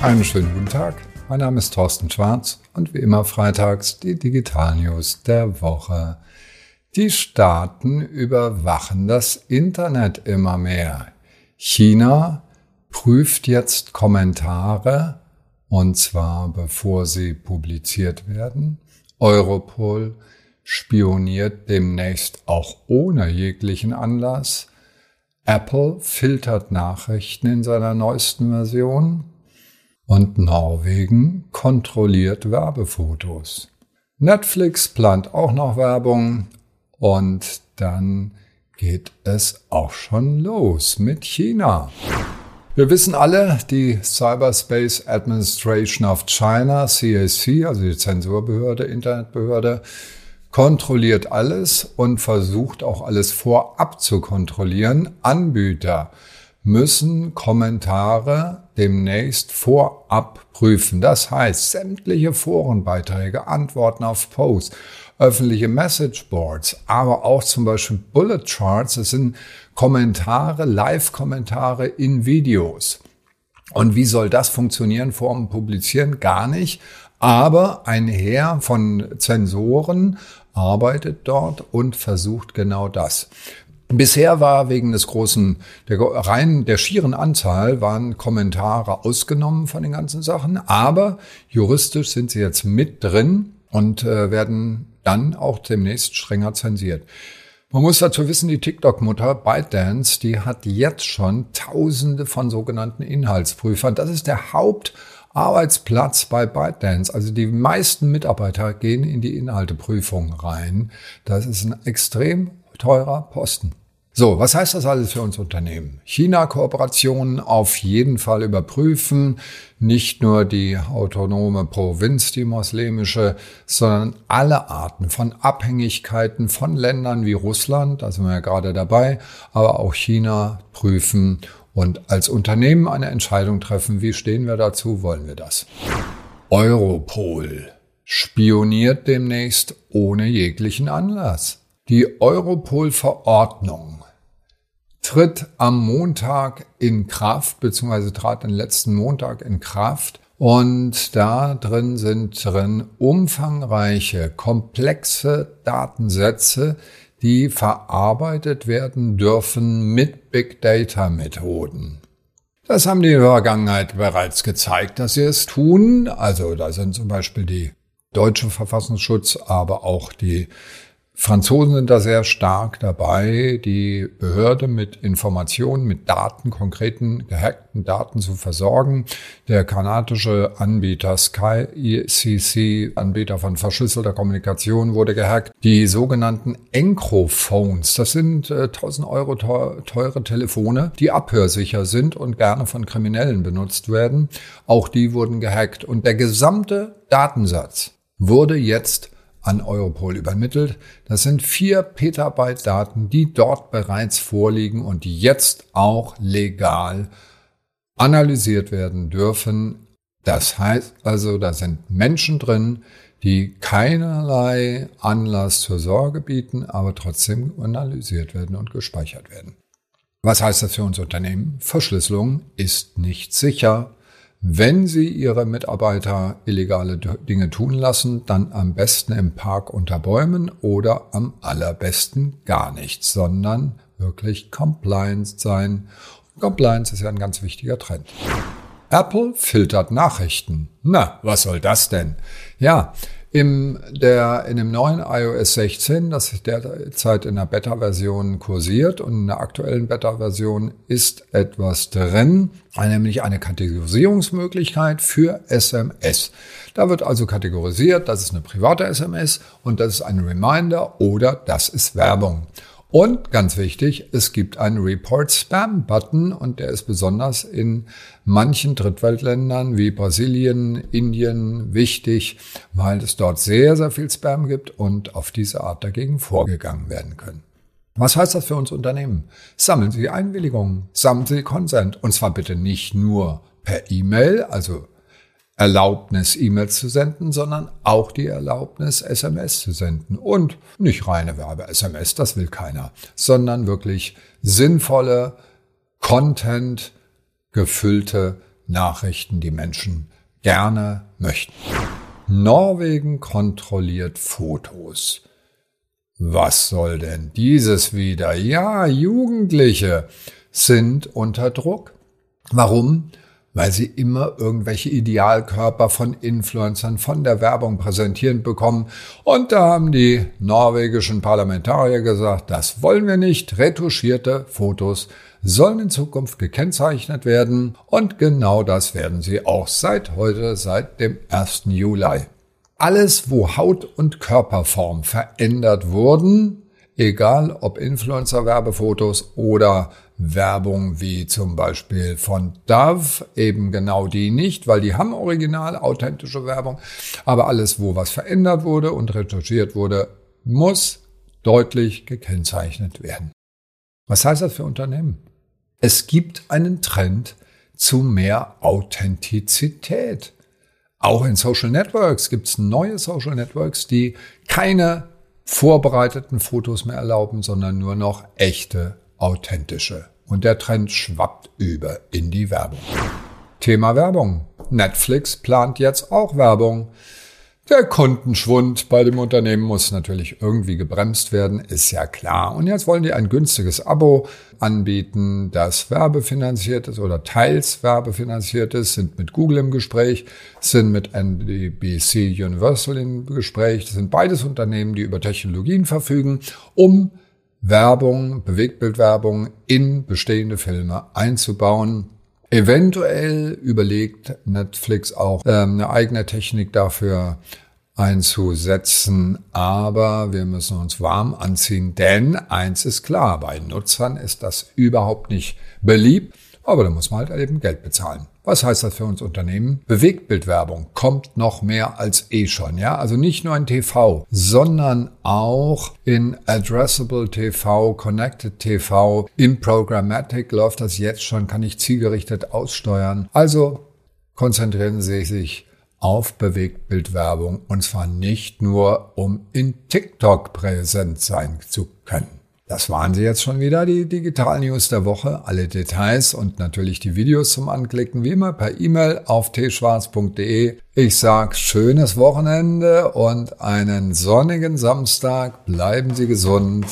Einen schönen guten Tag, mein Name ist Thorsten Schwarz und wie immer freitags die Digital-News der Woche. Die Staaten überwachen das Internet immer mehr. China prüft jetzt Kommentare, und zwar bevor sie publiziert werden. Europol spioniert demnächst auch ohne jeglichen Anlass. Apple filtert Nachrichten in seiner neuesten Version. Und Norwegen kontrolliert Werbefotos. Netflix plant auch noch Werbung. Und dann geht es auch schon los mit China. Wir wissen alle, die Cyberspace Administration of China, CAC, also die Zensurbehörde, Internetbehörde, kontrolliert alles und versucht auch alles vorab zu kontrollieren. Anbieter müssen Kommentare demnächst vorab prüfen. Das heißt, sämtliche Forenbeiträge, Antworten auf Posts, öffentliche Messageboards, aber auch zum Beispiel Bullet Charts, das sind Kommentare, Live-Kommentare in Videos. Und wie soll das funktionieren vor dem Publizieren? Gar nicht. Aber ein Heer von Zensoren arbeitet dort und versucht genau das. Bisher war wegen des der schieren Anzahl waren Kommentare ausgenommen von den ganzen Sachen, aber juristisch sind sie jetzt mit drin und werden dann auch demnächst strenger zensiert. Man muss dazu wissen, die TikTok-Mutter ByteDance, die hat jetzt schon Tausende von sogenannten Inhaltsprüfern. Das ist der Hauptarbeitsplatz bei ByteDance. Also die meisten Mitarbeiter gehen in die Inhalteprüfung rein. Das ist ein extrem teurer Posten. So, was heißt das alles für uns Unternehmen? China-Kooperationen auf jeden Fall überprüfen. Nicht nur die autonome Provinz, die moslemische, sondern alle Arten von Abhängigkeiten von Ländern wie Russland, da sind wir ja gerade dabei, aber auch China prüfen und als Unternehmen eine Entscheidung treffen, wie stehen wir dazu, wollen wir das? Europol spioniert demnächst ohne jeglichen Anlass. Die Europol-Verordnung tritt am Montag in Kraft, beziehungsweise trat den letzten Montag in Kraft. Und da drin sind umfangreiche, komplexe Datensätze, die verarbeitet werden dürfen mit Big-Data-Methoden. Das haben die in der Vergangenheit bereits gezeigt, dass sie es tun. Also da sind zum Beispiel die deutsche Verfassungsschutz, aber auch die Franzosen sind da sehr stark dabei, die Behörde mit Informationen, mit Daten, konkreten gehackten Daten zu versorgen. Der kanadische Anbieter Sky ECC, Anbieter von verschlüsselter Kommunikation, wurde gehackt. Die sogenannten Encrophones, das sind 1.000 € teure Telefone, die abhörsicher sind und gerne von Kriminellen benutzt werden. Auch die wurden gehackt. Und der gesamte Datensatz wurde jetzt an Europol übermittelt. Das sind 4 Petabyte Daten, die dort bereits vorliegen und die jetzt auch legal analysiert werden dürfen. Das heißt also, da sind Menschen drin, die keinerlei Anlass zur Sorge bieten, aber trotzdem analysiert werden und gespeichert werden. Was heißt das für uns Unternehmen? Verschlüsselung ist nicht sicher. Wenn Sie Ihre Mitarbeiter illegale Dinge tun lassen, dann am besten im Park unter Bäumen oder am allerbesten gar nichts, sondern wirklich compliant sein. Und Compliance ist ja ein ganz wichtiger Trend. Apple filtert Nachrichten. Na, was soll das denn? Ja, in dem neuen iOS 16, das derzeit in der Beta-Version kursiert und in der aktuellen Beta-Version ist etwas drin, nämlich eine Kategorisierungsmöglichkeit für SMS. Da wird also kategorisiert, das ist eine private SMS und das ist ein Reminder oder das ist Werbung. Und ganz wichtig, es gibt einen Report-Spam-Button und der ist besonders in manchen Drittweltländern wie Brasilien, Indien wichtig, weil es dort sehr, sehr viel Spam gibt und auf diese Art dagegen vorgegangen werden können. Was heißt das für uns Unternehmen? Sammeln Sie Einwilligungen, sammeln Sie Consent und zwar bitte nicht nur per E-Mail, also Erlaubnis, E-Mails zu senden, sondern auch die Erlaubnis, SMS zu senden. Und nicht reine Werbe-SMS, das will keiner, sondern wirklich sinnvolle, Content gefüllte Nachrichten, die Menschen gerne möchten. Norwegen kontrolliert Fotos. Was soll denn dieses wieder? Ja, Jugendliche sind unter Druck. Warum? Weil sie immer irgendwelche Idealkörper von Influencern von der Werbung präsentiert bekommen. Und da haben die norwegischen Parlamentarier gesagt, das wollen wir nicht. Retuschierte Fotos sollen in Zukunft gekennzeichnet werden. Und genau das werden sie auch seit heute, seit dem 1. Juli. Alles, wo Haut und Körperform verändert wurden, egal ob Influencer-Werbefotos oder Werbung wie zum Beispiel von Dove, eben genau die nicht, weil die haben original authentische Werbung. Aber alles, wo was verändert wurde und retuschiert wurde, muss deutlich gekennzeichnet werden. Was heißt das für Unternehmen? Es gibt einen Trend zu mehr Authentizität. Auch in Social Networks gibt es neue Social Networks, die keine vorbereiteten Fotos mehr erlauben, sondern nur noch echte, authentische. Und der Trend schwappt über in die Werbung. Thema Werbung. Netflix plant jetzt auch Werbung. Der Kundenschwund bei dem Unternehmen muss natürlich irgendwie gebremst werden, ist ja klar. Und jetzt wollen die ein günstiges Abo anbieten, das werbefinanziert ist oder teils werbefinanziert ist, sind mit Google im Gespräch, sind mit NBC Universal im Gespräch. Das sind beides Unternehmen, die über Technologien verfügen, um Werbung, Bewegtbildwerbung in bestehende Filme einzubauen. Eventuell überlegt Netflix auch eine eigene Technik dafür einzusetzen, aber wir müssen uns warm anziehen, denn eins ist klar, bei Nutzern ist das überhaupt nicht beliebt, aber da muss man halt eben Geld bezahlen. Was heißt das für uns Unternehmen? Bewegtbildwerbung kommt noch mehr als eh schon, ja? Also nicht nur in TV, sondern auch in Addressable TV, Connected TV, in Programmatic läuft das jetzt schon, kann ich zielgerichtet aussteuern. Also konzentrieren Sie sich auf Bewegtbildwerbung und zwar nicht nur, um in TikTok präsent sein zu können. Das waren sie jetzt schon wieder, die Digital News der Woche. Alle Details und natürlich die Videos zum Anklicken, wie immer per E-Mail auf tschwarz.de. Ich sage schönes Wochenende und einen sonnigen Samstag. Bleiben Sie gesund.